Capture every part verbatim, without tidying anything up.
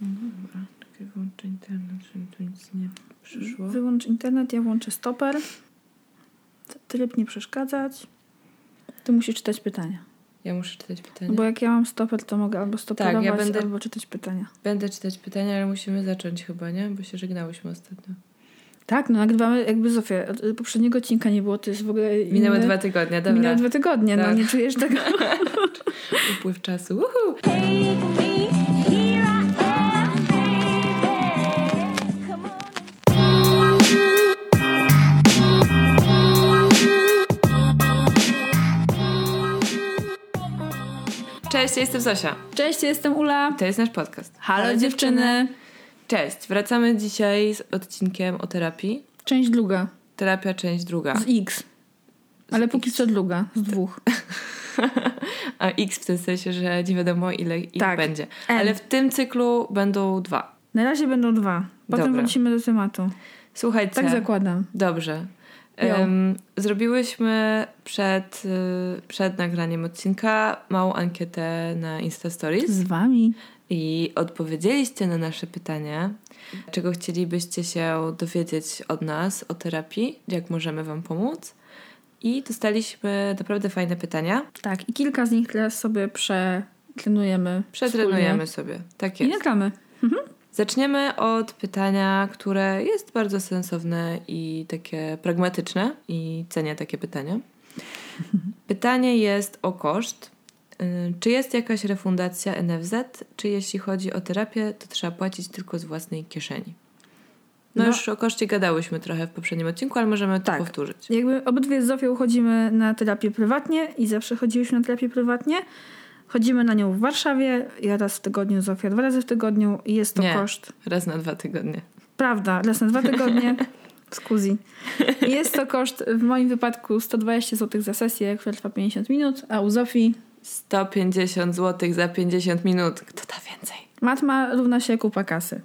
Dobra, czekaj, wyłączę internet, żeby tu nic nie przyszło. Wyłącz internet, ja włączę stoper. Tryb nie przeszkadzać. Ty musisz czytać pytania. Ja muszę czytać pytania. Bo jak ja mam stoper, to mogę albo stoperować, tak, ja będę, albo czytać pytania. Będę czytać pytania, ale musimy zacząć chyba, nie? Bo się żegnałyśmy ostatnio. Tak, no nagrywamy jakby Zofię. Od poprzedniego odcinka nie było, to jest w ogóle... Inny... Minęły dwa tygodnie, dobra. Minęły dwa tygodnie, tak. No nie czujesz tego? Upływ czasu. Uhu. Cześć, ja jestem Zosia. Cześć, ja jestem Ula. To jest nasz podcast. Halo, Halo dziewczyny. dziewczyny. Cześć, wracamy dzisiaj z odcinkiem o terapii. Część druga. Terapia, część druga. Z X. Ale z póki X. co druga, z dwóch. A X w tym sensie, że nie wiadomo ile ich tak. będzie. Ale w tym cyklu będą dwa. Na razie będą dwa. Potem Dobra. wrócimy do tematu. Słuchajcie. Tak zakładam. Dobrze. Um, zrobiłyśmy przed, przed nagraniem odcinka małą ankietę na Instastories. Z wami. I odpowiedzieliście na nasze pytanie, czego chcielibyście się dowiedzieć od nas o terapii, jak możemy wam pomóc. I dostaliśmy naprawdę fajne pytania. Tak, i kilka z nich teraz sobie przetrenujemy. Przetrenujemy wspólnie. sobie, tak jest. I nagramy. Mhm. Zaczniemy od pytania, które jest bardzo sensowne i takie pragmatyczne, i cenię takie pytania. Pytanie jest o koszt. Czy jest jakaś refundacja N F Z? Czy jeśli chodzi o terapię, to trzeba płacić tylko z własnej kieszeni? No, no już o koszcie gadałyśmy trochę w poprzednim odcinku, ale możemy to tak. powtórzyć. Jakby obydwie z Zofią chodzimy na terapię prywatnie i zawsze chodziłyśmy na terapię prywatnie. Chodzimy na nią w Warszawie, ja raz w tygodniu, Zofia dwa razy w tygodniu i jest to Nie, koszt... raz na dwa tygodnie. Prawda, raz na dwa tygodnie. Skuzi. Jest to koszt w moim wypadku sto dwadzieścia złotych za sesję, która trwa pięćdziesiąt minut, a u Zofii... sto pięćdziesiąt złotych za pięćdziesiąt minut. Kto da więcej? Matma równa się kupa kasy.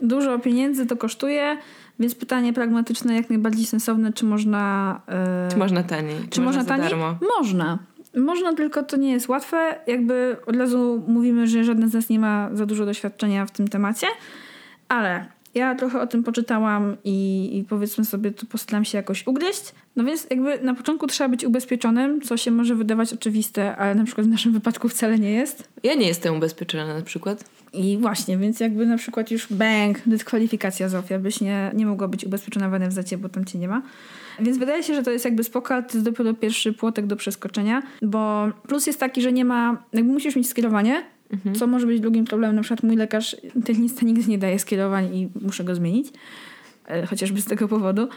Dużo pieniędzy to kosztuje, więc pytanie pragmatyczne, jak najbardziej sensowne, czy można... Yy... Czy można taniej? Czy, czy można, można taniej? Darmo? Można. Można, tylko to nie jest łatwe. Jakby od razu mówimy, że żaden z nas nie ma za dużo doświadczenia w tym temacie, ale ja trochę o tym poczytałam i, i powiedzmy sobie, tu postaram się jakoś ugryźć. No więc jakby na początku trzeba być ubezpieczonym, co się może wydawać oczywiste, ale na przykład w naszym wypadku wcale nie jest. Ja nie jestem ubezpieczona na przykład. I właśnie, więc jakby na przykład już bang, dyskwalifikacja Zofia, byś nie, nie mogła być ubezpieczona w N F Z, bo tam cię nie ma. Więc wydaje się, że to jest jakby spoko, to jest dopiero pierwszy płotek do przeskoczenia, bo plus jest taki, że nie ma, jakby musisz mieć skierowanie, mhm. co może być drugim problemem. Na przykład mój lekarz internista nigdy nie daje skierowań i muszę go zmienić, chociażby z tego powodu.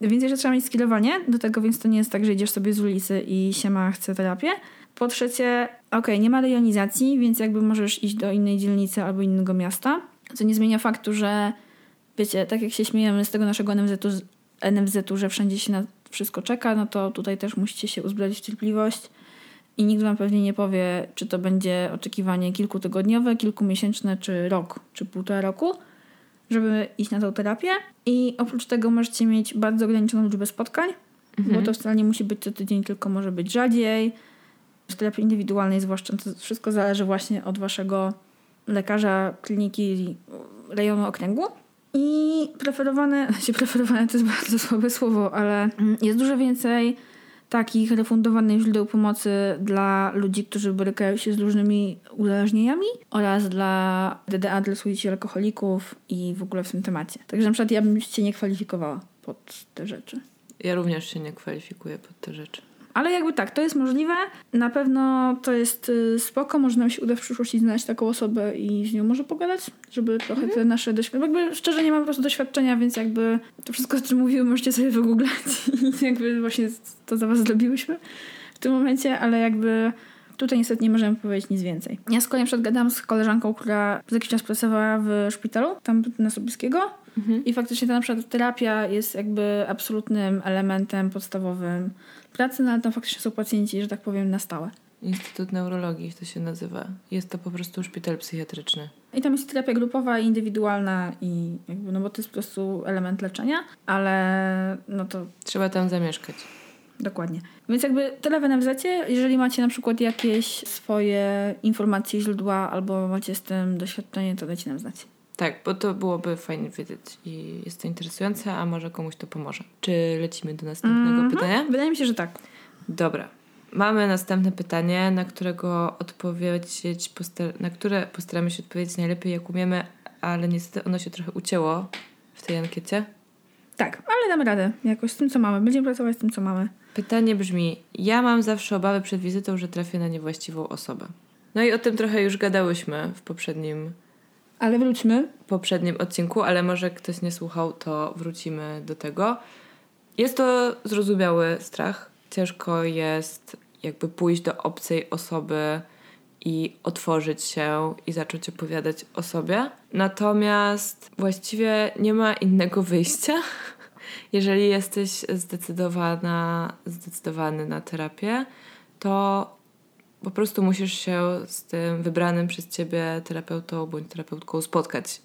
Więc jeszcze trzeba mieć skierowanie do tego, więc to nie jest tak, że idziesz sobie z ulicy i siema, chcę terapię. Po trzecie, okej, okay, nie ma rejonizacji, więc jakby możesz iść do innej dzielnicy albo innego miasta, co nie zmienia faktu, że wiecie, tak jak się śmiejemy z tego naszego N F Z-u, N F Z-u, że wszędzie się na wszystko czeka, no to tutaj też musicie się uzbroić w cierpliwość i nikt wam pewnie nie powie, czy to będzie oczekiwanie kilkutygodniowe, kilkumiesięczne, czy rok, czy półtora roku, żeby iść na tą terapię. I oprócz tego możecie mieć bardzo ograniczoną liczbę spotkań, mhm. bo to wcale nie musi być co tydzień, tylko może być rzadziej. W terapii indywidualnej zwłaszcza to wszystko zależy właśnie od waszego lekarza, kliniki, rejonu, okręgu. I preferowane, znaczy preferowane to jest bardzo słabe słowo, ale jest dużo więcej takich refundowanych źródeł pomocy dla ludzi, którzy borykają się z różnymi uzależnieniami oraz dla D D A, dla słuchaczy alkoholików i w ogóle w tym temacie. Także na przykład ja bym się nie kwalifikowała pod te rzeczy. Ja również się nie kwalifikuję pod te rzeczy. Ale jakby tak, to jest możliwe. Na pewno to jest spoko. Może nam się uda w przyszłości znaleźć taką osobę i z nią może pogadać, żeby trochę mhm. te nasze doświadczenia... Jakby szczerze nie mam po prostu doświadczenia, więc jakby to wszystko, o czym mówiłem, możecie sobie wygooglać i jakby właśnie to za was zrobiłyśmy w tym momencie, ale jakby tutaj niestety nie możemy powiedzieć nic więcej. Ja z kolei na przykład gadałam z koleżanką, która z jakiś czas pracowała w szpitalu, tam na Sobieskiego. Mhm. I faktycznie ta na przykład terapia jest jakby absolutnym elementem podstawowym pracy, no ale tam faktycznie są pacjenci, że tak powiem, na stałe. Instytut Neurologii to się nazywa. Jest to po prostu szpital psychiatryczny. I tam jest terapia grupowa i indywidualna i jakby, no bo to jest po prostu element leczenia, ale no to... Trzeba tam zamieszkać. Dokładnie. Więc jakby tyle w en ef zecie. Jeżeli macie na przykład jakieś swoje informacje, źródła albo macie z tym doświadczenie, to dajcie nam znać. Tak, bo to byłoby fajnie wiedzieć i jest to interesujące, a może komuś to pomoże. Czy lecimy do następnego mm-hmm. pytania? Wydaje mi się, że tak. Dobra. Mamy następne pytanie, na, którego odpowiedzieć postar- na które postaramy się odpowiedzieć najlepiej jak umiemy, ale niestety ono się trochę ucięło w tej ankiecie. Tak, ale damy radę jakoś z tym, co mamy. Będziemy pracować z tym, co mamy. Pytanie brzmi, ja mam zawsze obawy przed wizytą, że trafię na niewłaściwą osobę. No i o tym trochę już gadałyśmy w poprzednim... Ale wróćmy. W poprzednim odcinku, ale może ktoś nie słuchał, to wrócimy do tego. Jest to zrozumiały strach. Ciężko jest jakby pójść do obcej osoby i otworzyć się i zacząć opowiadać o sobie. Natomiast właściwie nie ma innego wyjścia, jeżeli jesteś zdecydowana, zdecydowany na terapię, to po prostu musisz się z tym wybranym przez ciebie terapeutą bądź terapeutką spotkać.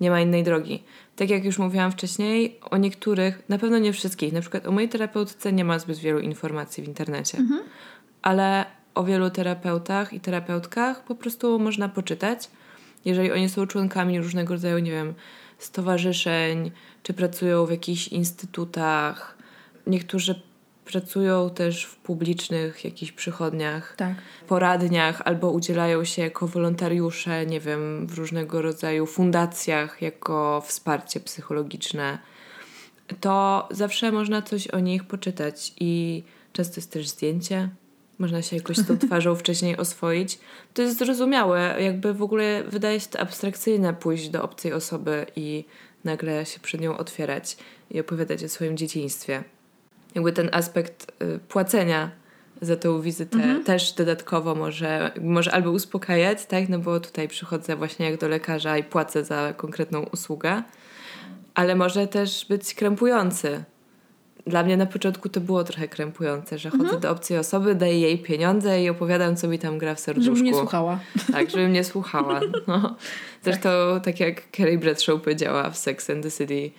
Nie ma innej drogi. Tak jak już mówiłam wcześniej, o niektórych, na pewno nie wszystkich, na przykład o mojej terapeutce nie ma zbyt wielu informacji w internecie, mhm. ale o wielu terapeutach i terapeutkach po prostu można poczytać. Jeżeli oni są członkami różnego rodzaju, nie wiem, stowarzyszeń, czy pracują w jakichś instytutach. Niektórzy pracują też w publicznych jakichś przychodniach, tak. poradniach, albo udzielają się jako wolontariusze, nie wiem, w różnego rodzaju fundacjach, jako wsparcie psychologiczne. To zawsze można coś o nich poczytać i często jest też zdjęcie. Można się jakoś z tą twarzą wcześniej oswoić. To jest zrozumiałe. Jakby w ogóle wydaje się to abstrakcyjne pójść do obcej osoby i nagle się przed nią otwierać i opowiadać o swoim dzieciństwie. Jakby ten aspekt y, płacenia za tą wizytę mhm. też dodatkowo może, może albo uspokajać, tak? No bo tutaj przychodzę właśnie jak do lekarza i płacę za konkretną usługę, ale może też być krępujący. Dla mnie na początku to było trochę krępujące, że chodzę mhm. do obcej osoby, daję jej pieniądze i opowiadam, co mi tam gra w serduszku. Żebym nie słuchała. Tak, żebym nie słuchała. No. Zresztą tak. tak jak Carrie Bradshaw powiedziała w Sex and the City, yy,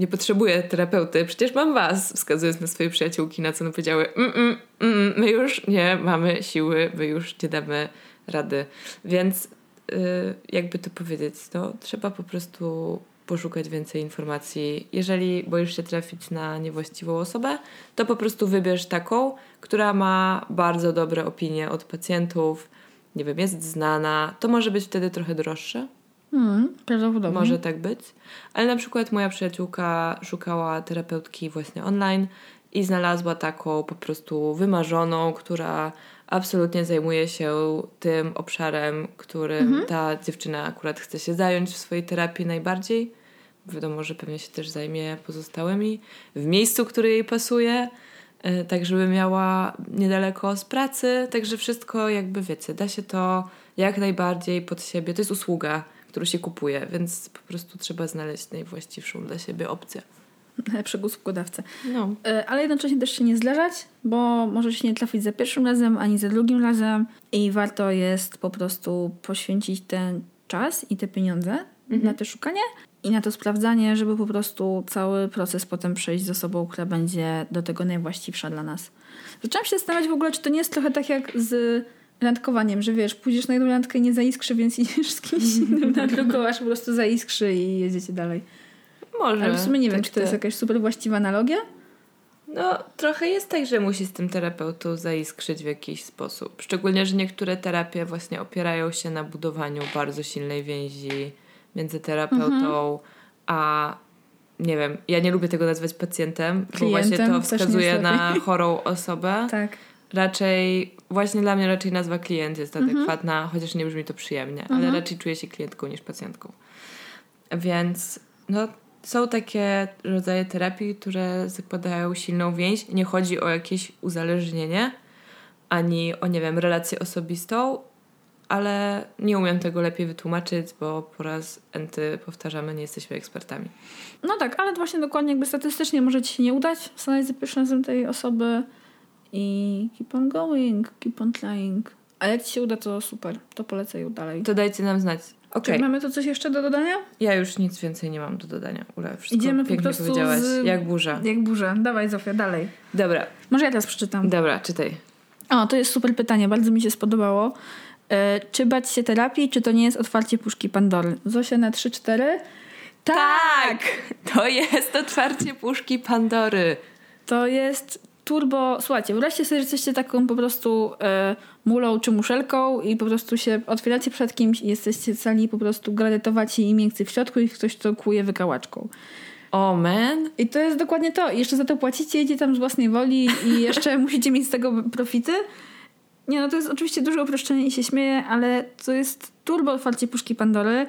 nie potrzebuję terapeuty, przecież mam was, wskazując na swoje przyjaciółki, na co one powiedziały mm, mm, my już nie mamy siły, my już nie damy rady. Więc yy, jakby to powiedzieć, no trzeba po prostu... poszukać więcej informacji. Jeżeli boisz się trafić na niewłaściwą osobę, to po prostu wybierz taką, która ma bardzo dobre opinie od pacjentów, nie wiem, jest znana. To może być wtedy trochę droższe. Mm, prawdopodobnie. Może tak być. Ale na przykład moja przyjaciółka szukała terapeutki właśnie online i znalazła taką po prostu wymarzoną, która absolutnie zajmuje się tym obszarem, którym mhm. ta dziewczyna akurat chce się zająć w swojej terapii najbardziej. Wiadomo, że pewnie się też zajmie pozostałymi w miejscu, które jej pasuje, tak żeby miała niedaleko z pracy, także wszystko jakby wiecie, da się to jak najbardziej pod siebie, to jest usługa, którą się kupuje, więc po prostu trzeba znaleźć najwłaściwszą dla siebie opcję. Lepszego usługodawcę. No. Ale jednocześnie też się nie zleżać, bo możesz się nie trafić za pierwszym razem, ani za drugim razem i warto jest po prostu poświęcić ten czas i te pieniądze mhm. na to szukanie i na to sprawdzanie, żeby po prostu cały proces potem przejść z osobą, która będzie do tego najwłaściwsza dla nas. Zaczęłam się zastanawiać w ogóle, czy to nie jest trochę tak jak z randkowaniem, że wiesz, pójdziesz na jedną randkę i nie zaiskrzy, więc idziesz z kimś innym na drugą, aż po prostu zaiskrzy i jedziecie dalej. Może. Ale w sumie nie tak wiem, czy to jest jakaś super właściwa analogia? No, trochę jest tak, że musi z tym terapeutą zaiskrzyć w jakiś sposób. Szczególnie, że niektóre terapie właśnie opierają się na budowaniu bardzo silnej więzi między terapeutą mhm. a, nie wiem, ja nie lubię tego nazwać pacjentem, klientem, bo właśnie to wskazuje na chorą osobę. Tak. Raczej, właśnie dla mnie raczej nazwa klient jest adekwatna, mhm. chociaż nie brzmi to przyjemnie, mhm. ale raczej czuję się klientką niż pacjentką. Więc, no... Są takie rodzaje terapii, które zakładają silną więź. Nie chodzi o jakieś uzależnienie, ani o, nie wiem, relację osobistą, ale nie umiem tego lepiej wytłumaczyć, bo po raz enty powtarzamy, nie jesteśmy ekspertami. No tak, ale właśnie dokładnie jakby statystycznie może ci się nie udać znaleźć za pierwszym razem tej osoby i keep on going, keep on trying. A jak ci się uda, to super, to polecę ją dalej. To dajcie nam znać. Okay. Czy mamy tu coś jeszcze do dodania? Ja już nic więcej nie mam do dodania. Ula, wszystko idziemy pięknie po prostu powiedziałaś. Z... Jak burza. Jak burza. Dawaj, Zofia, dalej. Dobra. Może ja teraz przeczytam. Dobra, czytaj. O, to jest super pytanie. Bardzo mi się spodobało. E, czy bać się terapii, czy to nie jest otwarcie puszki Pandory? Zosia na trzy cztery. Tak! tak! To jest otwarcie puszki Pandory. To jest... Turbo, słuchajcie, wyobraźcie sobie, że jesteście taką po prostu e, mulą czy muszelką i po prostu się otwieracie przed kimś i jesteście cali po prostu granatowaci i miękcy w środku i ktoś to kłuje wykałaczką. O, man. I to jest dokładnie to. I jeszcze za to płacicie, idzie tam z własnej woli i jeszcze musicie mieć z tego profity. Nie, no to jest oczywiście duże uproszczenie i się śmieję, ale to jest turbo otwarcie puszki Pandory.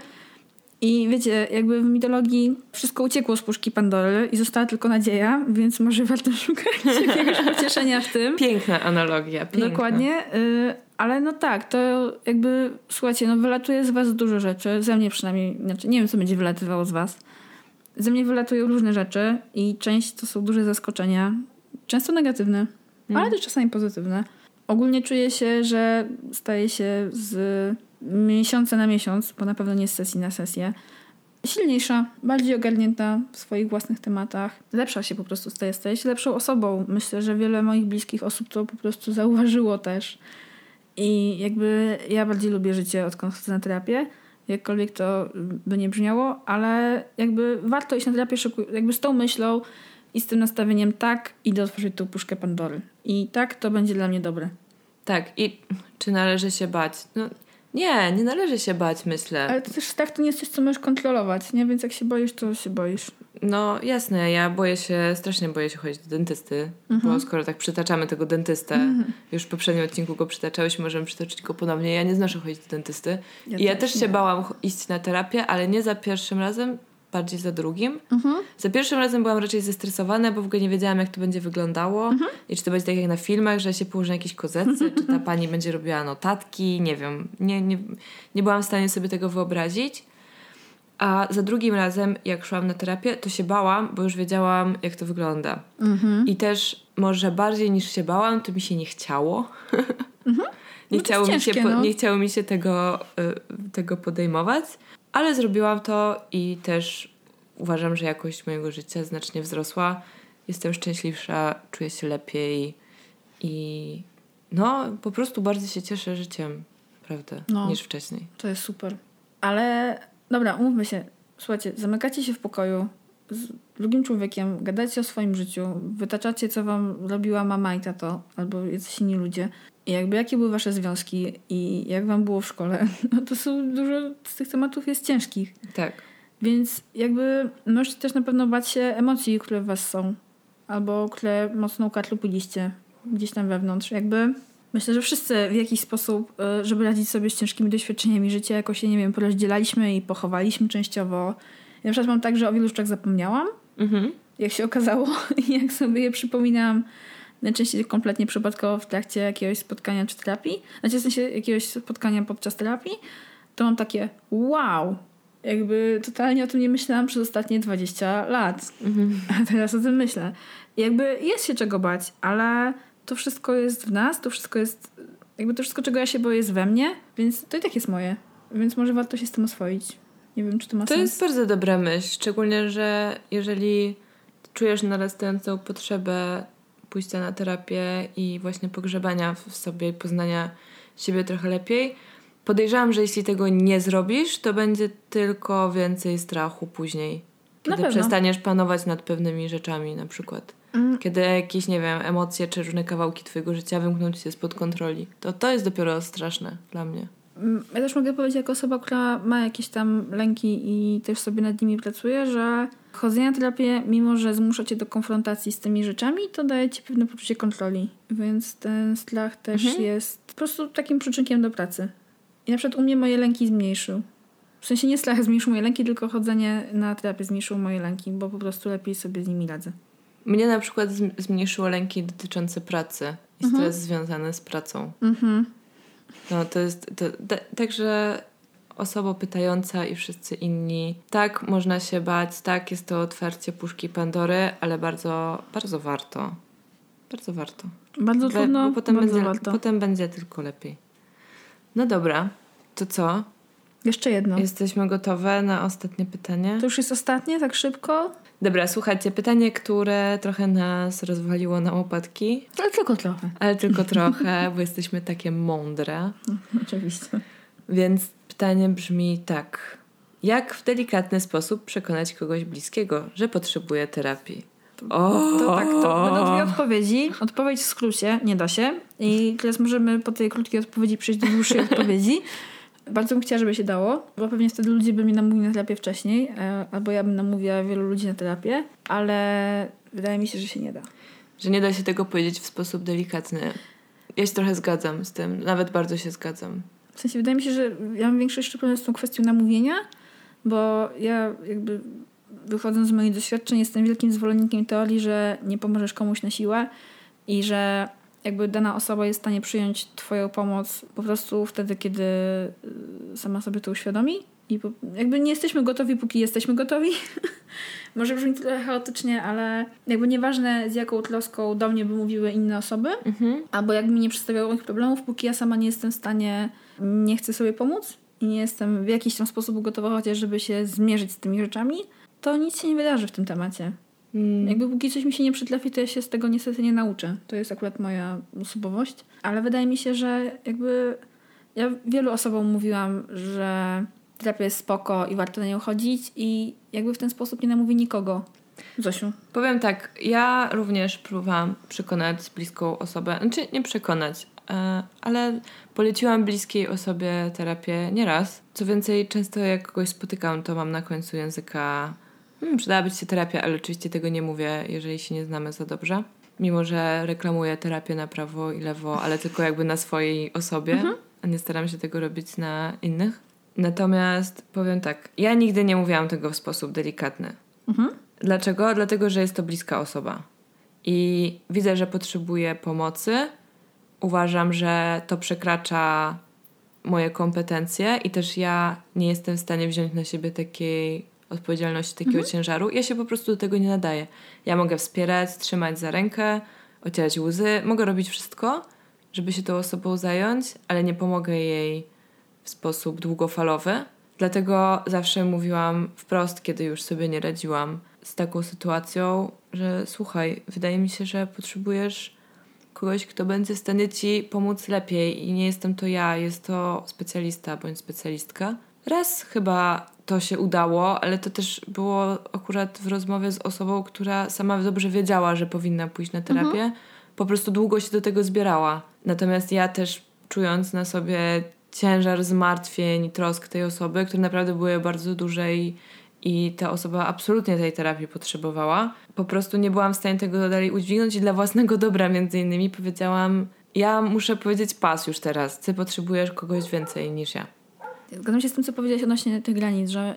I wiecie, jakby w mitologii wszystko uciekło z puszki Pandory i została tylko nadzieja, więc może warto szukać jakiegoś pocieszenia w tym. Piękna analogia. Piękna. Dokładnie, y- ale no tak, to jakby, słuchajcie, no wylatuje z was dużo rzeczy, ze mnie przynajmniej, znaczy nie wiem, co będzie wylatywało z was. Ze mnie wylatują różne rzeczy i część to są duże zaskoczenia, często negatywne, mm. ale też czasami pozytywne. Ogólnie czuję się, że staję się z... miesiące na miesiąc, bo na pewno nie z sesji na sesję, silniejsza, bardziej ogarnięta w swoich własnych tematach. Lepsza się po prostu staje, staje się lepszą osobą. Myślę, że wiele moich bliskich osób to po prostu zauważyło też. I jakby ja bardziej lubię życie, odkąd chodzę na terapię, jakkolwiek to by nie brzmiało, ale jakby warto iść na terapię szyku- jakby z tą myślą i z tym nastawieniem tak, idę otworzyć tą puszkę Pandory. I tak to będzie dla mnie dobre. Tak, i czy należy się bać? No... Nie, nie należy się bać, myślę. Ale to też tak, to nie jest coś, co możesz kontrolować, nie? Więc jak się boisz, to się boisz. No jasne, ja boję się, strasznie boję się chodzić do dentysty, mm-hmm. bo skoro tak przytaczamy tego dentystę, mm-hmm. już w poprzednim odcinku go przytaczałeś, możemy przytoczyć go ponownie. Ja nie znoszę chodzić do dentysty. Ja I ja też, też się bałam iść na terapię, ale nie za pierwszym razem, bardziej za drugim. Mm-hmm. Za pierwszym razem byłam raczej zestresowana, bo w ogóle nie wiedziałam, jak to będzie wyglądało mm-hmm. i czy to będzie tak jak na filmach, że się położy na jakiejś kozetce, czy ta pani będzie robiła notatki, nie wiem. Nie, nie, nie byłam w stanie sobie tego wyobrazić. A za drugim razem, jak szłam na terapię, to się bałam, bo już wiedziałam, jak to wygląda. Mm-hmm. I też może bardziej niż się bałam, to mi się nie chciało. Mm-hmm. nie, no chciało ciężkie, mi się po, no. nie chciało mi się tego, y, tego podejmować. Ale zrobiłam to i też uważam, że jakość mojego życia znacznie wzrosła. Jestem szczęśliwsza, czuję się lepiej i no po prostu bardzo się cieszę życiem, naprawdę, no, niż wcześniej. To jest super. Ale dobra, umówmy się. Słuchajcie, zamykacie się w pokoju z drugim człowiekiem, gadacie o swoim życiu, wytaczacie, co wam robiła mama i tato, albo jacyś inni ludzie. I jakby jakie były wasze związki i jak wam było w szkole, no to są dużo z tych tematów jest ciężkich. Tak. Więc jakby możecie też na pewno bać się emocji, które w was są. Albo które mocno ukartupiliście gdzieś tam wewnątrz. Jakby myślę, że wszyscy w jakiś sposób, żeby radzić sobie z ciężkimi doświadczeniami życia, jakoś je, nie wiem, porozdzielaliśmy i pochowaliśmy częściowo. Ja na przykład mam tak, że o wielu rzeczach zapomniałam, mhm. jak się okazało i jak sobie je przypominam. Najczęściej kompletnie przypadkowo w trakcie jakiegoś spotkania czy terapii, znaczy w sensie jakiegoś spotkania podczas terapii, to mam takie wow, jakby totalnie o tym nie myślałam przez ostatnie dwadzieścia lat, mm-hmm. a teraz o tym myślę. I jakby jest się czego bać, ale to wszystko jest w nas, to wszystko jest, jakby to wszystko, czego ja się boję, jest we mnie, więc to i tak jest moje, więc może warto się z tym oswoić. Nie wiem, czy to ma to sens. To jest bardzo dobra myśl, szczególnie, że jeżeli czujesz narastającą potrzebę pójścia na terapię i właśnie pogrzebania w sobie, poznania siebie trochę lepiej. Podejrzewam, że jeśli tego nie zrobisz, to będzie tylko więcej strachu później. Kiedy przestaniesz panować nad pewnymi rzeczami na przykład. Mm. Kiedy jakieś, nie wiem, emocje czy różne kawałki twojego życia wymkną ci się spod kontroli. To to jest dopiero straszne dla mnie. Ja też mogę powiedzieć jako osoba, która ma jakieś tam lęki i też sobie nad nimi pracuje, że chodzenie na terapię, mimo że zmusza cię do konfrontacji z tymi rzeczami, to daje ci pewne poczucie kontroli. Więc ten strach też mhm. jest po prostu takim przyczynkiem do pracy. I na przykład u mnie moje lęki zmniejszył. W sensie nie strach zmniejszył moje lęki, tylko chodzenie na terapię zmniejszyło moje lęki, bo po prostu lepiej sobie z nimi radzę. Mnie na przykład zmniejszyło lęki dotyczące pracy i mhm. stres związany z pracą. Mhm. No to jest... To, to, także... Osoba pytająca i wszyscy inni. Tak, można się bać, tak, jest to otwarcie puszki Pandory, ale bardzo, bardzo warto. Bardzo warto. Bardzo trudno, bo potem, bardzo będzie, warto. Potem będzie tylko lepiej. No dobra, to co? Jeszcze jedno. Jesteśmy gotowe na ostatnie pytanie? To już jest ostatnie, tak szybko? Dobra, słuchajcie, pytanie, które trochę nas rozwaliło na łopatki. Ale tylko trochę. Ale tylko trochę, bo jesteśmy takie mądre. Oczywiście. Więc pytanie brzmi tak. Jak w delikatny sposób przekonać kogoś bliskiego, że potrzebuje terapii? O! To tak, to będą dwie odpowiedzi. Odpowiedź w skrócie, nie da się. I teraz możemy po tej krótkiej odpowiedzi przejść do dłuższej odpowiedzi. Bardzo bym chciała, żeby się dało, bo pewnie wtedy ludzie by mi namówili na terapię wcześniej, albo ja bym namówiła wielu ludzi na terapię, ale wydaje mi się, że się nie da. Że nie da się tego powiedzieć w sposób delikatny. Ja się trochę zgadzam z tym, nawet bardzo się zgadzam. W sensie wydaje mi się, że ja mam większy jeszcze problem z tą kwestią namówienia, bo ja jakby wychodząc z moich doświadczeń jestem wielkim zwolennikiem teorii, że nie pomożesz komuś na siłę i że jakby dana osoba jest w stanie przyjąć twoją pomoc po prostu wtedy, kiedy sama sobie to uświadomi. I po, jakby nie jesteśmy gotowi, póki jesteśmy gotowi. Może brzmi trochę chaotycznie, ale jakby nieważne z jaką troską do mnie by mówiły inne osoby, mhm. albo jak mi nie przedstawiały moich problemów, póki ja sama nie jestem w stanie, nie chcę sobie pomóc i nie jestem w jakiś tam sposób gotowa chociaż, żeby się zmierzyć z tymi rzeczami, to nic się nie wydarzy w tym temacie. Hmm. Jakby póki coś mi się nie przytrafi, to ja się z tego niestety nie nauczę. To jest akurat moja osobowość. Ale wydaje mi się, że jakby ja wielu osobom mówiłam, że terapia jest spoko i warto na nią chodzić i jakby w ten sposób nie namówię nikogo. Zosiu. Powiem tak, ja również próbowałam przekonać bliską osobę, znaczy nie przekonać, ale poleciłam bliskiej osobie terapię nieraz. Co więcej, często jak kogoś spotykam, to mam na końcu języka... Hmm, przydałaby ci się terapia, ale oczywiście tego nie mówię, jeżeli się nie znamy za dobrze. Mimo, że reklamuję terapię na prawo i lewo, ale tylko jakby na swojej osobie, mhm. a nie staram się tego robić na innych. Natomiast powiem tak, ja nigdy nie mówiłam tego w sposób delikatny. Mhm. Dlaczego? Dlatego, że jest to bliska osoba. I widzę, że potrzebuję pomocy. Uważam, że to przekracza moje kompetencje i też ja nie jestem w stanie wziąć na siebie takiej... odpowiedzialności takiego mhm. ciężaru. Ja się po prostu do tego nie nadaję. Ja mogę wspierać, trzymać za rękę, ocierać łzy. Mogę robić wszystko, żeby się tą osobą zająć, ale nie pomogę jej w sposób długofalowy. Dlatego zawsze mówiłam wprost, kiedy już sobie nie radziłam z taką sytuacją, że słuchaj, wydaje mi się, że potrzebujesz kogoś, kto będzie w stanie ci pomóc lepiej i nie jestem to ja, jest to specjalista bądź specjalistka. Raz chyba to się udało, ale to też było akurat w rozmowie z osobą, która sama dobrze wiedziała, że powinna pójść na terapię. Mhm. Po prostu długo się do tego zbierała. Natomiast ja też czując na sobie ciężar zmartwień, trosk tej osoby, które naprawdę były bardzo duże i, i ta osoba absolutnie tej terapii potrzebowała, po prostu nie byłam w stanie tego dalej udźwignąć i dla własnego dobra między innymi powiedziałam, ja muszę powiedzieć pas już teraz, ty potrzebujesz kogoś więcej niż ja. Zgadzam się z tym, co powiedziałaś odnośnie tych granic, że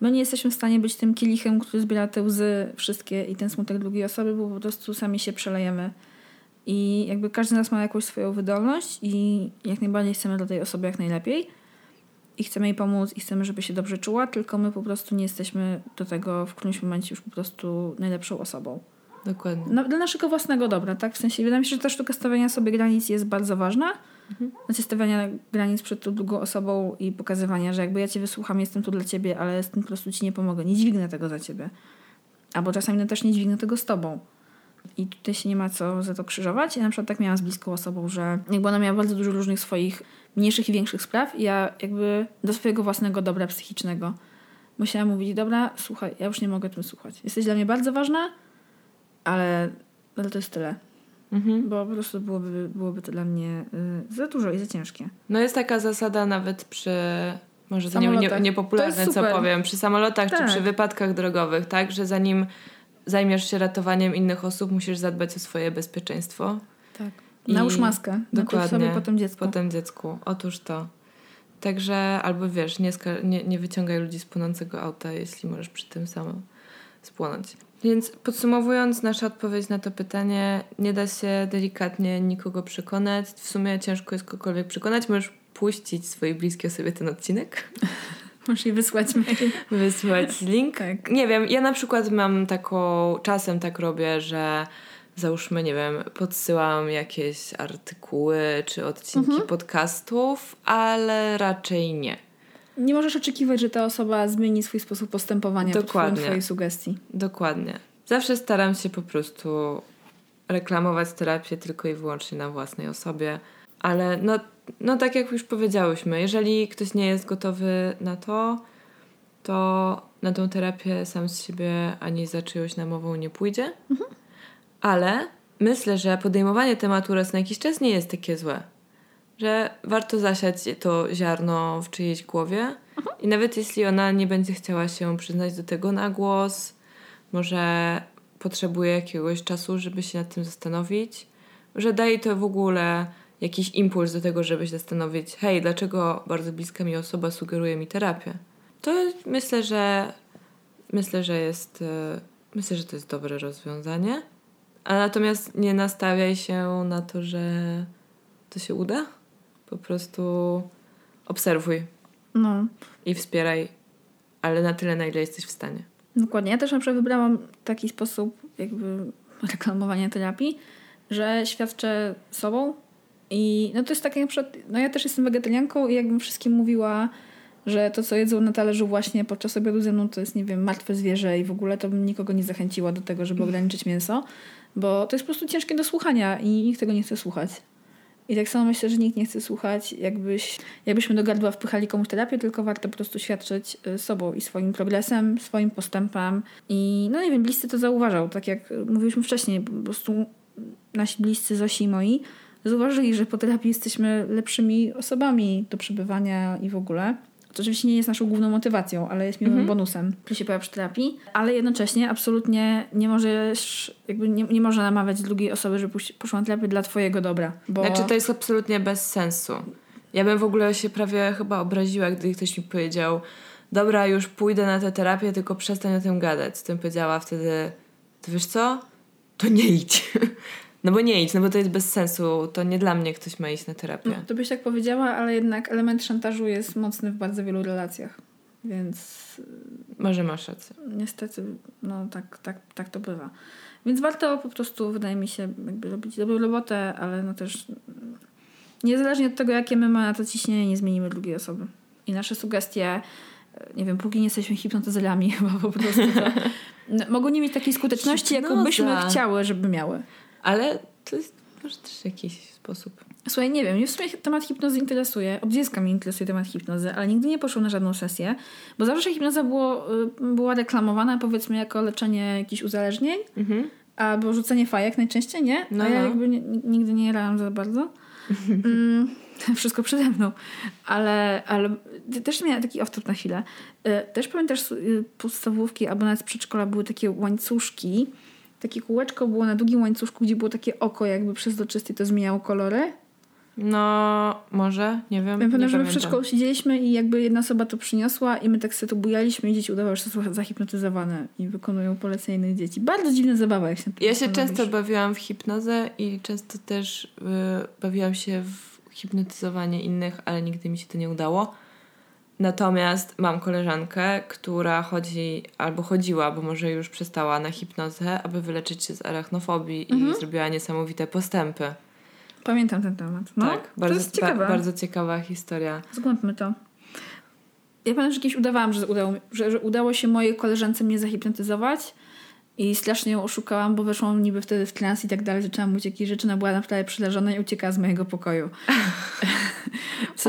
my nie jesteśmy w stanie być tym kielichem, który zbiera te łzy wszystkie i ten smutek drugiej osoby, bo po prostu sami się przelejemy. I jakby każdy z nas ma jakąś swoją wydolność i jak najbardziej chcemy dla tej osoby jak najlepiej i chcemy jej pomóc i chcemy, żeby się dobrze czuła, tylko my po prostu nie jesteśmy do tego w którymś momencie już po prostu najlepszą osobą. Dokładnie. No, dla naszego własnego dobra, tak? W sensie wydaje mi się, że ta sztuka stawiania sobie granic jest bardzo ważna. Mhm. Znaczy stawiania granic przed tą drugą osobą i pokazywania, że jakby ja cię wysłucham, jestem tu dla ciebie, ale jestem, po prostu ci nie pomogę, nie dźwignę tego za ciebie. Albo czasami no też nie dźwignę tego z tobą. I tutaj się nie ma co za to krzyżować. Ja na przykład tak miałam z bliską osobą, że jakby ona miała bardzo dużo różnych swoich mniejszych i większych spraw i ja jakby do swojego własnego dobra psychicznego musiałam mówić, dobra, słuchaj, ja już nie mogę tym słuchać. Jesteś dla mnie bardzo ważna, ale, ale to jest tyle. Mhm. Bo po prostu byłoby, byłoby to dla mnie y, za dużo i za ciężkie. No jest taka zasada nawet przy może to nie, niepopularne co powiem, przy samolotach tak. Czy przy wypadkach drogowych, tak, że zanim zajmiesz się ratowaniem innych osób, musisz zadbać o swoje bezpieczeństwo. Tak. I nałóż maskę. Dokładnie. Sobie, potem dziecku. Potem dziecku. Otóż to. Także albo wiesz, nie, ska- nie, nie wyciągaj ludzi z płonącego auta, jeśli możesz przy tym samym spłonąć. Więc podsumowując, nasza odpowiedź na to pytanie, nie da się delikatnie nikogo przekonać. W sumie ciężko jest kogokolwiek przekonać. Możesz puścić swojej bliskiej osobie ten odcinek. Możesz jej wysłać mail. Wysłać link. Tak. Nie wiem, ja na przykład mam taką, czasem tak robię, że załóżmy, nie wiem, podsyłam jakieś artykuły czy odcinki mhm. podcastów, ale raczej nie. nie możesz oczekiwać, że ta osoba zmieni swój sposób postępowania Dokładnie. pod twojej sugestii. Dokładnie. Zawsze staram się po prostu reklamować terapię tylko i wyłącznie na własnej osobie, ale no, no tak jak już powiedziałyśmy, jeżeli ktoś nie jest gotowy na to, to na tą terapię sam z siebie ani za czyjąś namową nie pójdzie, mhm. ale myślę, że podejmowanie tematu raz na jakiś czas nie jest takie złe, że warto zasiać to ziarno w czyjejś głowie mhm. i nawet jeśli ona nie będzie chciała się przyznać do tego na głos, może potrzebuje jakiegoś czasu, żeby się nad tym zastanowić, że daje to w ogóle jakiś impuls do tego, żeby się zastanowić, hej, dlaczego bardzo bliska mi osoba sugeruje mi terapię? To myślę, że myślę, że jest myślę, że to jest dobre rozwiązanie. A natomiast nie nastawiaj się na to, że to się uda. Po prostu obserwuj. No. I wspieraj, ale na tyle, na ile jesteś w stanie. Dokładnie. Ja też na przykład wybrałam taki sposób jakby reklamowania terapii, że świadczę sobą i no to jest tak jak na przykład, no ja też jestem wegetarianką i jakbym wszystkim mówiła, że to, co jedzą na talerzu właśnie podczas obiadu ze mną, to jest, nie wiem, martwe zwierzę i w ogóle to bym nikogo nie zachęciła do tego, żeby ograniczyć mięso, bo to jest po prostu ciężkie do słuchania i nikt tego nie chce słuchać. I tak samo myślę, że nikt nie chce słuchać, jakbyś, jakbyśmy do gardła wpychali komuś terapię, tylko warto po prostu świadczyć sobą i swoim progresem, swoim postępem. I no nie wiem, bliscy to zauważał, tak jak mówiliśmy wcześniej, po prostu nasi bliscy, Zosi i moi, zauważyli, że po terapii jesteśmy lepszymi osobami do przebywania i w ogóle. To oczywiście nie jest naszą główną motywacją, ale jest miłym mm-hmm. bonusem, który się pojawia przy terapii. Ale jednocześnie absolutnie nie możesz, jakby nie, nie można namawiać drugiej osoby, żeby poszła na terapię dla twojego dobra. Bo... Znaczy to jest absolutnie bez sensu. Ja bym w ogóle się prawie chyba obraziła, gdy ktoś mi powiedział, dobra, już pójdę na tę terapię, tylko przestań o tym gadać. Z tym powiedziała wtedy, to wiesz co? To nie idź. No bo nie idź, no bo to jest bez sensu. To nie dla mnie ktoś ma iść na terapię. No, to byś tak powiedziała, ale jednak element szantażu jest mocny w bardzo wielu relacjach. Więc... Może masz rację. Niestety, no tak, tak, tak to bywa. Więc warto po prostu, wydaje mi się, jakby robić dobrą robotę, ale no też niezależnie od tego, jakie my mamy na to ciśnienie, nie zmienimy drugiej osoby. I nasze sugestie, nie wiem, póki nie jesteśmy hipnotyzerami chyba po prostu, to no, mogą nie mieć takiej skuteczności, jaką byśmy chciały, żeby miały. Ale to jest może też jakiś sposób. Słuchaj, nie wiem, mnie w sumie temat hipnozy interesuje. Od dziecka mnie interesuje temat hipnozy, ale nigdy nie poszłam na żadną sesję, bo zawsze hipnoza było, była reklamowana, powiedzmy, jako leczenie jakichś uzależnień, mm-hmm. albo rzucenie fajek najczęściej, nie? No, a ja jakby nie, nigdy nie jarałam za bardzo. Mm, wszystko przede mną. Ale, ale też miałam taki off-top na chwilę. Też pamiętasz, podstawówki albo nawet z przedszkola były takie łańcuszki, takie kółeczko było na długim łańcuszku, gdzie było takie oko jakby przezroczyste i to zmieniało kolory? No, może, nie wiem. Ja pewnie, że my w przedszkolu siedzieliśmy i jakby jedna osoba to przyniosła i my tak sobie to bujaliśmy i dzieci udawało, że są zahipnotyzowane i wykonują polecenia innych dzieci. Bardzo dziwna zabawa, jak się Ja się często bawiłam w hipnozę i często też yy, bawiłam się w hipnotyzowanie innych, ale nigdy mi się to nie udało. Natomiast mam koleżankę, która chodzi, albo chodziła, bo może już przestała na hipnozę, aby wyleczyć się z arachnofobii mhm. i zrobiła niesamowite postępy. Pamiętam ten temat. No, tak, bardzo, to jest ciekawe. Ba- bardzo ciekawa historia. Zgłębmy to. Ja pamiętam, że kiedyś udawałam, że udało, że, że udało się mojej koleżance mnie zahipnotyzować i strasznie ją oszukałam, bo weszłam niby wtedy w trans i tak dalej, zaczęłam mówić jakieś rzeczy, ona była naprawdę przyleżona i uciekała z mojego pokoju.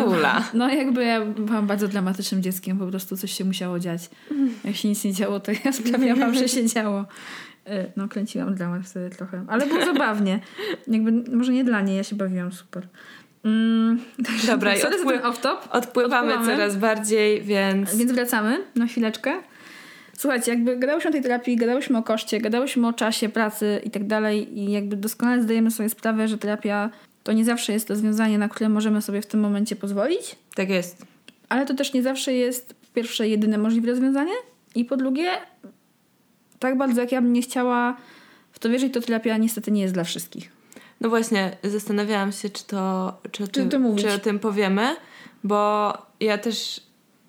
Ula. No jakby ja byłam bardzo dramatycznym dzieckiem, po prostu coś się musiało dziać. Jak się nic nie działo, to ja sprawiałam, że się działo. No kręciłam dramat wtedy trochę, ale było zabawnie. Jakby, może nie dla niej, ja się bawiłam super. Mm, Dobra, i odpły- off-top. Odpływamy, odpływamy coraz bardziej, więc... Więc wracamy na chwileczkę. Słuchajcie, jakby gadałyśmy o tej terapii, gadałyśmy o koszcie, gadałyśmy o czasie pracy i tak dalej i jakby doskonale zdajemy sobie sprawę, że terapia to nie zawsze jest rozwiązanie, na które możemy sobie w tym momencie pozwolić. Tak jest. Ale to też nie zawsze jest po pierwsze jedyne możliwe rozwiązanie i po drugie tak bardzo jak ja bym nie chciała w to wierzyć, to terapia niestety nie jest dla wszystkich. No właśnie, zastanawiałam się, czy to, czy o, tym, to czy o tym powiemy, bo ja też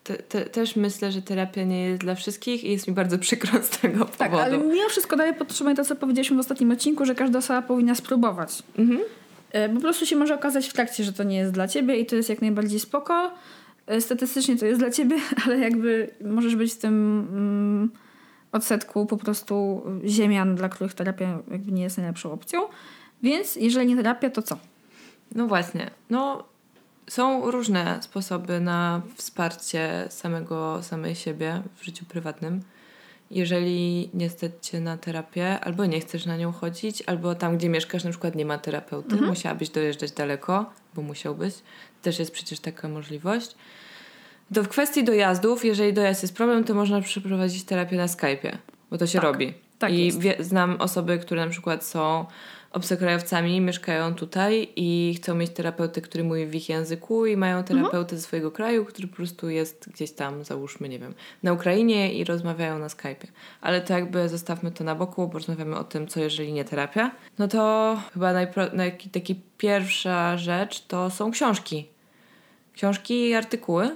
Te, te, też myślę, że terapia nie jest dla wszystkich i jest mi bardzo przykro z tego powodu. Tak, ale mimo wszystko dalej podtrzymuję to, co powiedzieliśmy w ostatnim odcinku, że każda osoba powinna spróbować. Mhm. Po prostu się może okazać w trakcie, że to nie jest dla ciebie i to jest jak najbardziej spoko. statystycznie to jest dla ciebie, ale jakby możesz być w tym mm, odsetku po prostu ziemian, dla których terapia jakby nie jest najlepszą opcją. Więc jeżeli nie terapia, to co? No właśnie. No, są różne sposoby na wsparcie samego, samej siebie w życiu prywatnym. Jeżeli nie stać cię na terapię, albo nie chcesz na nią chodzić, albo tam, gdzie mieszkasz, na przykład nie ma terapeuty, mhm. musiałabyś dojeżdżać daleko, bo musiałbyś. Też jest przecież taka możliwość. To w kwestii dojazdów, jeżeli dojazd jest problem, to można przeprowadzić terapię na Skype'ie, bo to się tak. robi. Tak I wie, znam osoby, które na przykład są obcokrajowcami, mieszkają tutaj i chcą mieć terapeutę, który mówi w ich języku, i mają terapeutę mhm. ze swojego kraju, który po prostu jest gdzieś tam, załóżmy, nie wiem, na Ukrainie, i rozmawiają na Skype'ie. Ale to jakby zostawmy to na boku, bo rozmawiamy o tym, co jeżeli nie terapia. No to chyba najpro, naj, taki pierwsza rzecz to są książki. Książki i artykuły.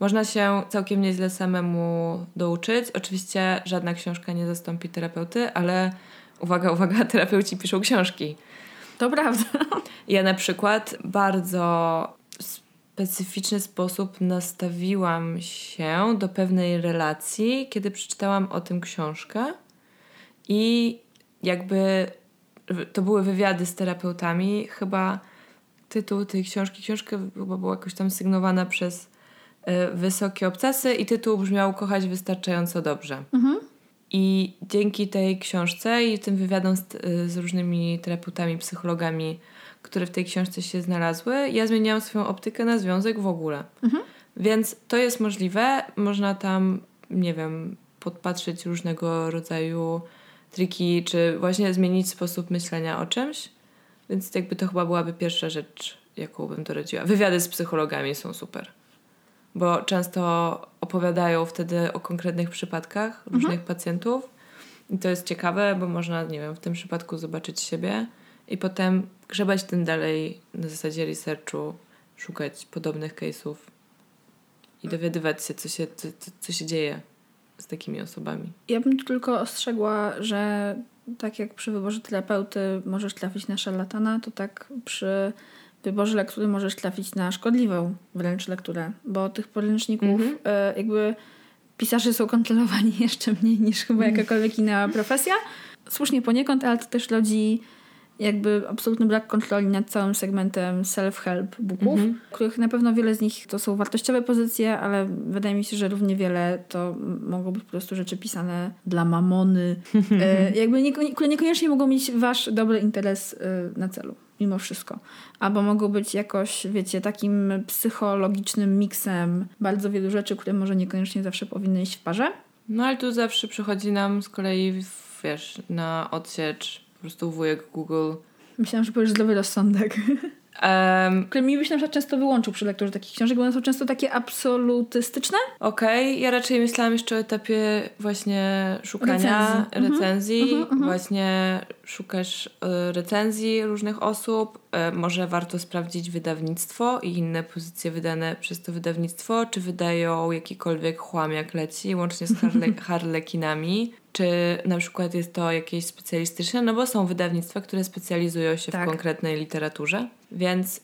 Można się całkiem nieźle samemu douczyć. Oczywiście żadna książka nie zastąpi terapeuty, ale uwaga, uwaga, terapeuci piszą książki. To prawda. Ja na przykład bardzo w specyficzny sposób nastawiłam się do pewnej relacji, kiedy przeczytałam o tym książkę, i jakby to były wywiady z terapeutami. Chyba tytuł tej książki, książka chyba była jakoś tam sygnowana przez Wysokie Obcasy, i tytuł brzmiał Kochać wystarczająco dobrze. Mhm. I dzięki tej książce i tym wywiadom z, z różnymi terapeutami, psychologami, które w tej książce się znalazły, ja zmieniałam swoją optykę na związek w ogóle. Mhm. Więc to jest możliwe. Można tam, nie wiem, podpatrzeć różnego rodzaju triki, czy właśnie zmienić sposób myślenia o czymś. Więc jakby to chyba byłaby pierwsza rzecz, jaką bym doradziła. Wywiady z psychologami są super, bo często opowiadają wtedy o konkretnych przypadkach różnych mhm. pacjentów, i to jest ciekawe, bo można, nie wiem, w tym przypadku zobaczyć siebie i potem grzebać tym dalej na zasadzie researchu, szukać podobnych case'ów i dowiadywać się, co się, co, co się dzieje z takimi osobami. Ja bym tylko ostrzegła, że tak jak przy wyborze terapeuty możesz trafić na szarlatana, to tak przy wyborze lektury możesz trafić na szkodliwą wręcz lekturę, bo tych podręczników mm-hmm. y, jakby pisarze są kontrolowani jeszcze mniej niż chyba jakakolwiek inna profesja. Słusznie poniekąd, ale to też rodzi jakby absolutny brak kontroli nad całym segmentem self-help booków, mm-hmm. których na pewno wiele z nich to są wartościowe pozycje, ale wydaje mi się, że równie wiele to mogą być po prostu rzeczy pisane dla mamony, y, jakby niekon- niekoniecznie mogą mieć wasz dobry interes y, na celu. Mimo wszystko. Albo mogą być jakoś, wiecie, takim psychologicznym miksem bardzo wielu rzeczy, które może niekoniecznie zawsze powinny iść w parze. No ale tu zawsze przychodzi nam z kolei, wiesz, na odsiecz po prostu wujek Google. Myślałam, że powiesz zdrowy rozsądek. Um, który mi byś na przykład często wyłączył przy lekturze takich książek, bo one są często takie absolutystyczne. Okej, okay. Ja raczej myślałam jeszcze o etapie właśnie szukania recenzji, recenzji. Uh-huh, uh-huh. Właśnie szukasz recenzji różnych osób, może warto sprawdzić wydawnictwo i inne pozycje wydane przez to wydawnictwo, czy wydają jakikolwiek chłam jak leci, łącznie z harle- harlekinami, czy na przykład jest to jakieś specjalistyczne, no bo są wydawnictwa, które specjalizują się tak. w konkretnej literaturze, więc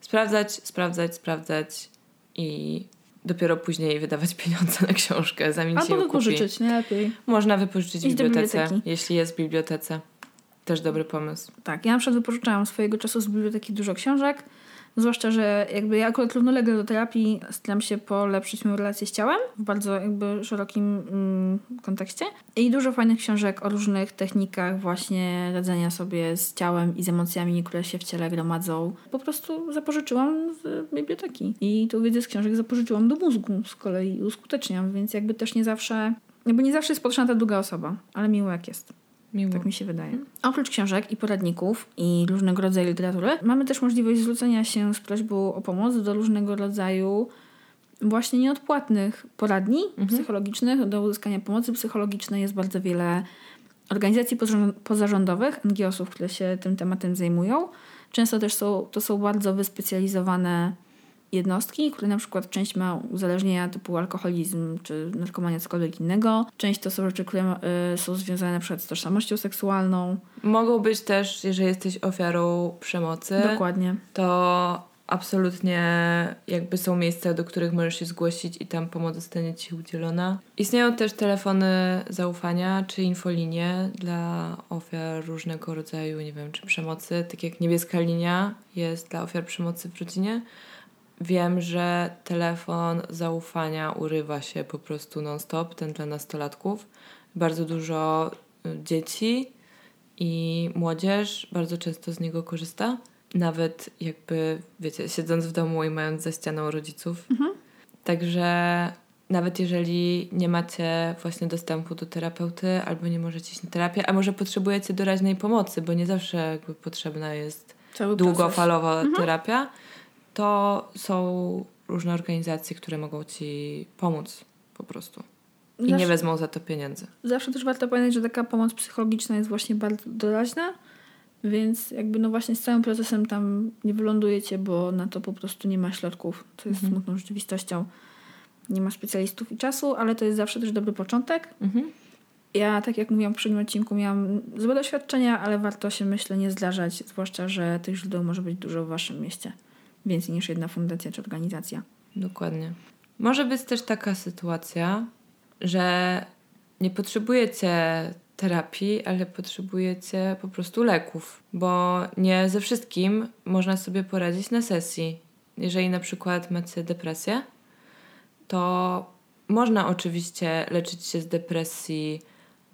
sprawdzać, sprawdzać, sprawdzać i dopiero później wydawać pieniądze na książkę, zanim ci ją kupi. Albo wypożyczyć, nie lepiej. Można wypożyczyć w bibliotece, jeśli jest w bibliotece. Też dobry pomysł. Tak, ja na przykład wypożyczałam swojego czasu z biblioteki dużo książek, zwłaszcza, że jakby ja akurat równolegle do terapii staram się polepszyć moją relację z ciałem w bardzo jakby szerokim mm, kontekście, i dużo fajnych książek o różnych technikach właśnie radzenia sobie z ciałem i z emocjami, które się w ciele gromadzą, po prostu zapożyczyłam z biblioteki, i tą wiedzę z książek zapożyczyłam do mózgu z kolei i uskuteczniam, więc jakby też nie zawsze jakby nie zawsze jest potrzebna ta druga osoba, ale miło jak jest. Miło. Tak mi się wydaje. Oprócz książek i poradników i różnego rodzaju literatury mamy też możliwość zwrócenia się z prośbą o pomoc do różnego rodzaju właśnie nieodpłatnych poradni mhm. psychologicznych. Do uzyskania pomocy psychologicznej jest bardzo wiele organizacji pozarządowych, en gie osów, które się tym tematem zajmują. Często też są, to są bardzo wyspecjalizowane jednostki, które na przykład część ma uzależnienia typu alkoholizm czy narkomania, cokolwiek innego. Część to są rzeczy, które y, są związane na przykład z tożsamością seksualną. Mogą być też, jeżeli jesteś ofiarą przemocy. Dokładnie. To absolutnie jakby są miejsca, do których możesz się zgłosić i tam pomoc zostanie ci udzielona. Istnieją też telefony zaufania czy infolinie dla ofiar różnego rodzaju, nie wiem, czy przemocy, tak jak niebieska linia jest dla ofiar przemocy w rodzinie. Wiem, że telefon zaufania urywa się po prostu non-stop, ten dla nastolatków. Bardzo dużo dzieci i młodzież bardzo często z niego korzysta. Nawet jakby, wiecie, siedząc w domu i mając za ścianą rodziców. Mhm. Także nawet jeżeli nie macie właśnie dostępu do terapeuty albo nie możecie iść na terapię, a może potrzebujecie doraźnej pomocy, bo nie zawsze jakby potrzebna jest cały długofalowa proces. Mhm. terapia, to są różne organizacje, które mogą ci pomóc po prostu. I zawsze, nie wezmą za to pieniędzy. Zawsze też warto pamiętać, że taka pomoc psychologiczna jest właśnie bardzo doraźna, więc jakby no właśnie z całym procesem tam nie wylądujecie, bo na to po prostu nie ma środków, co jest mhm. smutną rzeczywistością. Nie ma specjalistów i czasu, ale to jest zawsze też dobry początek. Mhm. Ja, tak jak mówiłam w poprzednim odcinku, miałam złe doświadczenia, ale warto się, myślę, nie zdarzać, zwłaszcza, że tych źródeł może być dużo w waszym mieście. Więcej niż jedna fundacja czy organizacja. Dokładnie. Może być też taka sytuacja, że nie potrzebujecie terapii, ale potrzebujecie po prostu leków, bo nie ze wszystkim można sobie poradzić na sesji. Jeżeli na przykład macie depresję, to można oczywiście leczyć się z depresji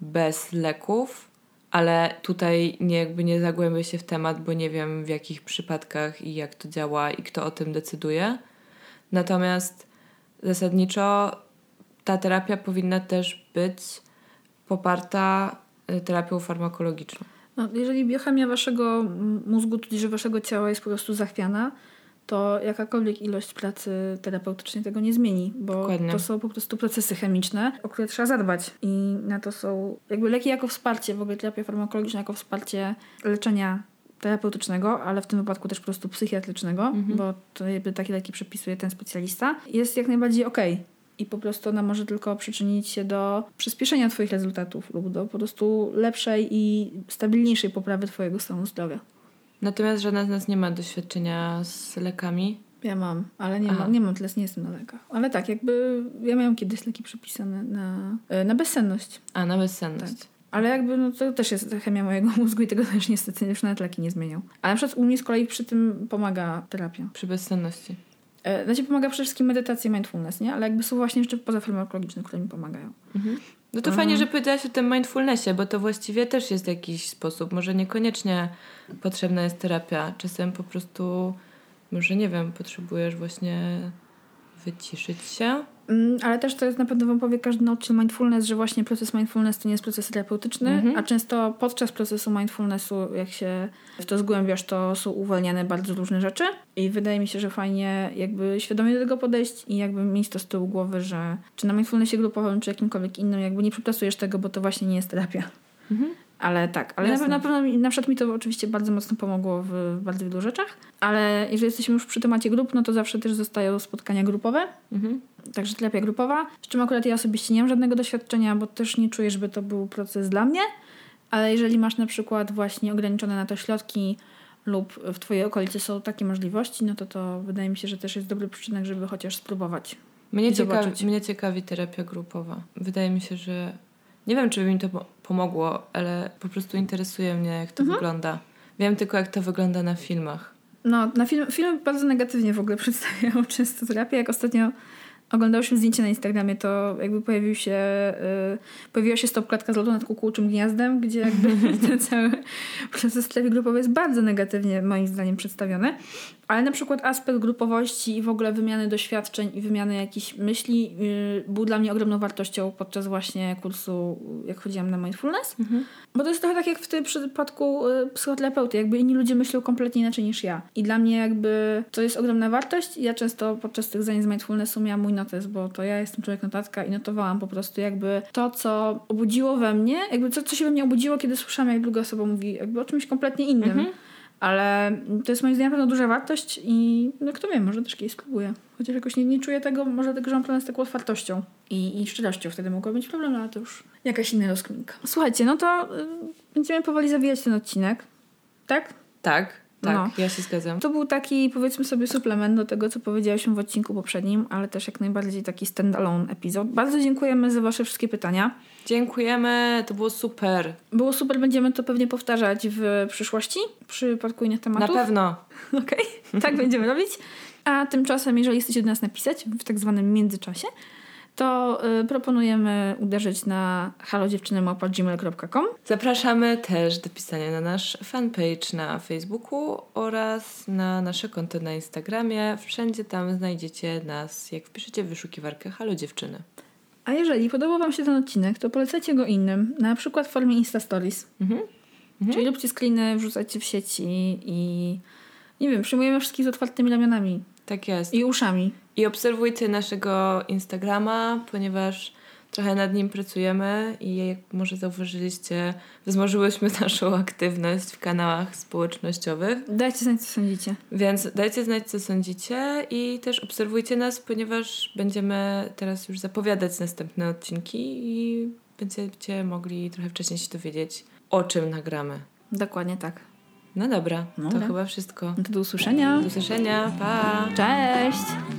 bez leków, ale tutaj nie, jakby nie zagłębię się w temat, bo nie wiem w jakich przypadkach i jak to działa i kto o tym decyduje. Natomiast zasadniczo ta terapia powinna też być poparta terapią farmakologiczną. No, jeżeli biochemia waszego mózgu, tudzież waszego ciała jest po prostu zachwiana, to jakakolwiek ilość pracy terapeutycznej tego nie zmieni, bo Dokładnie. To są po prostu procesy chemiczne, o które trzeba zadbać i na to są jakby leki jako wsparcie, w ogóle terapia farmakologiczna jako wsparcie leczenia terapeutycznego, ale w tym wypadku też po prostu psychiatrycznego, mhm. bo to jakby takie leki przepisuje ten specjalista, jest jak najbardziej okej. Okay. I po prostu ona może tylko przyczynić się do przyspieszenia twoich rezultatów lub do po prostu lepszej i stabilniejszej poprawy twojego stanu zdrowia. Natomiast żadna z nas nie ma doświadczenia z lekami. Ja mam, ale nie, ma, nie mam, teraz nie jestem na lekach. Ale tak, jakby ja miałam kiedyś leki przepisane na, na bezsenność. A, na bezsenność. Tak. Ale jakby no, to też jest chemia mojego mózgu i tego też niestety już nawet leki nie zmienią. A na przykład u mnie z kolei przy tym pomaga terapia. Przy bezsenności. Znaczy pomaga przede wszystkim medytacja, mindfulness, nie? Ale jakby są właśnie jeszcze pozafarmakologiczne, które mi pomagają. Mhm. No to mhm. fajnie, że powiedziałaś o tym mindfulnessie, bo to właściwie też jest jakiś sposób. Może niekoniecznie potrzebna jest terapia. Czasem po prostu, może nie wiem, potrzebujesz właśnie wyciszyć się. Mm, ale też to jest, na pewno wam powie każdy nauczyciel mindfulness, że właśnie proces mindfulness to nie jest proces terapeutyczny, mhm. a często podczas procesu mindfulnessu, jak się w to zgłębiasz, to są uwalniane bardzo różne rzeczy i wydaje mi się, że fajnie jakby świadomie do tego podejść i jakby mieć to z tyłu głowy, że czy na mindfulnessie grupowym, czy jakimkolwiek innym, jakby nie przepracujesz tego, bo to właśnie nie jest terapia. Mhm. Ale tak, ale na, na pewno na przykład mi to oczywiście bardzo mocno pomogło w, w bardzo wielu rzeczach, ale jeżeli jesteśmy już przy temacie grup, no to zawsze też zostają spotkania grupowe, mhm. także terapia grupowa, z czym akurat ja osobiście nie mam żadnego doświadczenia, bo też nie czuję, żeby to był proces dla mnie, ale jeżeli masz na przykład właśnie ograniczone na to środki lub w twojej okolicy są takie możliwości, no to to wydaje mi się, że też jest dobry przyczynek, żeby chociaż spróbować. Mnie, ciekawi, mnie ciekawi terapia grupowa. Wydaje mi się, że nie wiem, czy by mi to pomogło, ale po prostu interesuje mnie, jak to mhm. wygląda. Wiem tylko, jak to wygląda na filmach. No, na film, filmy bardzo negatywnie w ogóle przedstawiają często terapię. Jak ostatnio oglądałyśmy zdjęcie na Instagramie, to jakby pojawił się, yy, pojawiła się stopklatka z lotu nad kukułczym gniazdem, gdzie jakby ten cały proces terapii grupowej jest bardzo negatywnie, moim zdaniem, przedstawiony. Ale na przykład aspekt grupowości i w ogóle wymiany doświadczeń i wymiany jakichś myśli yy, był dla mnie ogromną wartością podczas właśnie kursu, jak chodziłam na mindfulness. Mhm. Bo to jest trochę tak jak w tym przypadku yy, psychoterapeuty. Jakby inni ludzie myślą kompletnie inaczej niż ja. I dla mnie jakby to jest ogromna wartość. I ja często podczas tych zajęć z mindfulnessu miałam mój notes, bo to ja jestem człowiek notatka i notowałam po prostu jakby to, co obudziło we mnie, jakby to, co się we mnie obudziło, kiedy słyszałam, jak druga osoba mówi jakby o czymś kompletnie innym. Mhm. Ale to jest moim zdaniem na pewno duża wartość i no kto wie, może też kiedyś spróbuję. Chociaż jakoś nie, nie czuję tego, może dlatego, że mam problem z taką otwartością i, i szczerością. Wtedy mogła być problem, ale to już jakaś inna rozkminka. Słuchajcie, no to y, będziemy powoli zawijać ten odcinek. Tak? Tak. Tak, no. Ja się zgadzam. To był taki, powiedzmy sobie, suplement do tego, co powiedziałaś w odcinku poprzednim, ale też jak najbardziej taki stand-alone epizod. Bardzo dziękujemy za wasze wszystkie pytania. Dziękujemy, to było super. Było super, będziemy to pewnie powtarzać w przyszłości, przy parku innych tematów. Na pewno. Okej, okay. Tak będziemy robić. A tymczasem, jeżeli chcecie do nas napisać w tak zwanym międzyczasie, to y, proponujemy uderzyć na halo dziewczyny małpa gmail kropka com. Zapraszamy też do pisania na nasz fanpage na Facebooku oraz na nasze konto na Instagramie. Wszędzie tam znajdziecie nas, jak wpiszecie w wyszukiwarkę Halo Dziewczyny. A jeżeli podobał wam się ten odcinek, to polecajcie go innym, na przykład w formie Instastories. Mhm. Mhm. Czyli róbcie screeny, wrzucajcie w sieci i nie wiem, przyjmujemy wszystkich z otwartymi ramionami. Tak jest. I uszami. I obserwujcie naszego Instagrama, ponieważ trochę nad nim pracujemy i jak może zauważyliście, wzmożyłyśmy naszą aktywność w kanałach społecznościowych. Dajcie znać, co sądzicie. Więc dajcie znać, co sądzicie i też obserwujcie nas, ponieważ będziemy teraz już zapowiadać następne odcinki i będziecie mogli trochę wcześniej się dowiedzieć, o czym nagramy. Dokładnie tak. No dobra, no to dobra. Chyba wszystko. No to do usłyszenia. Do usłyszenia, pa! Cześć!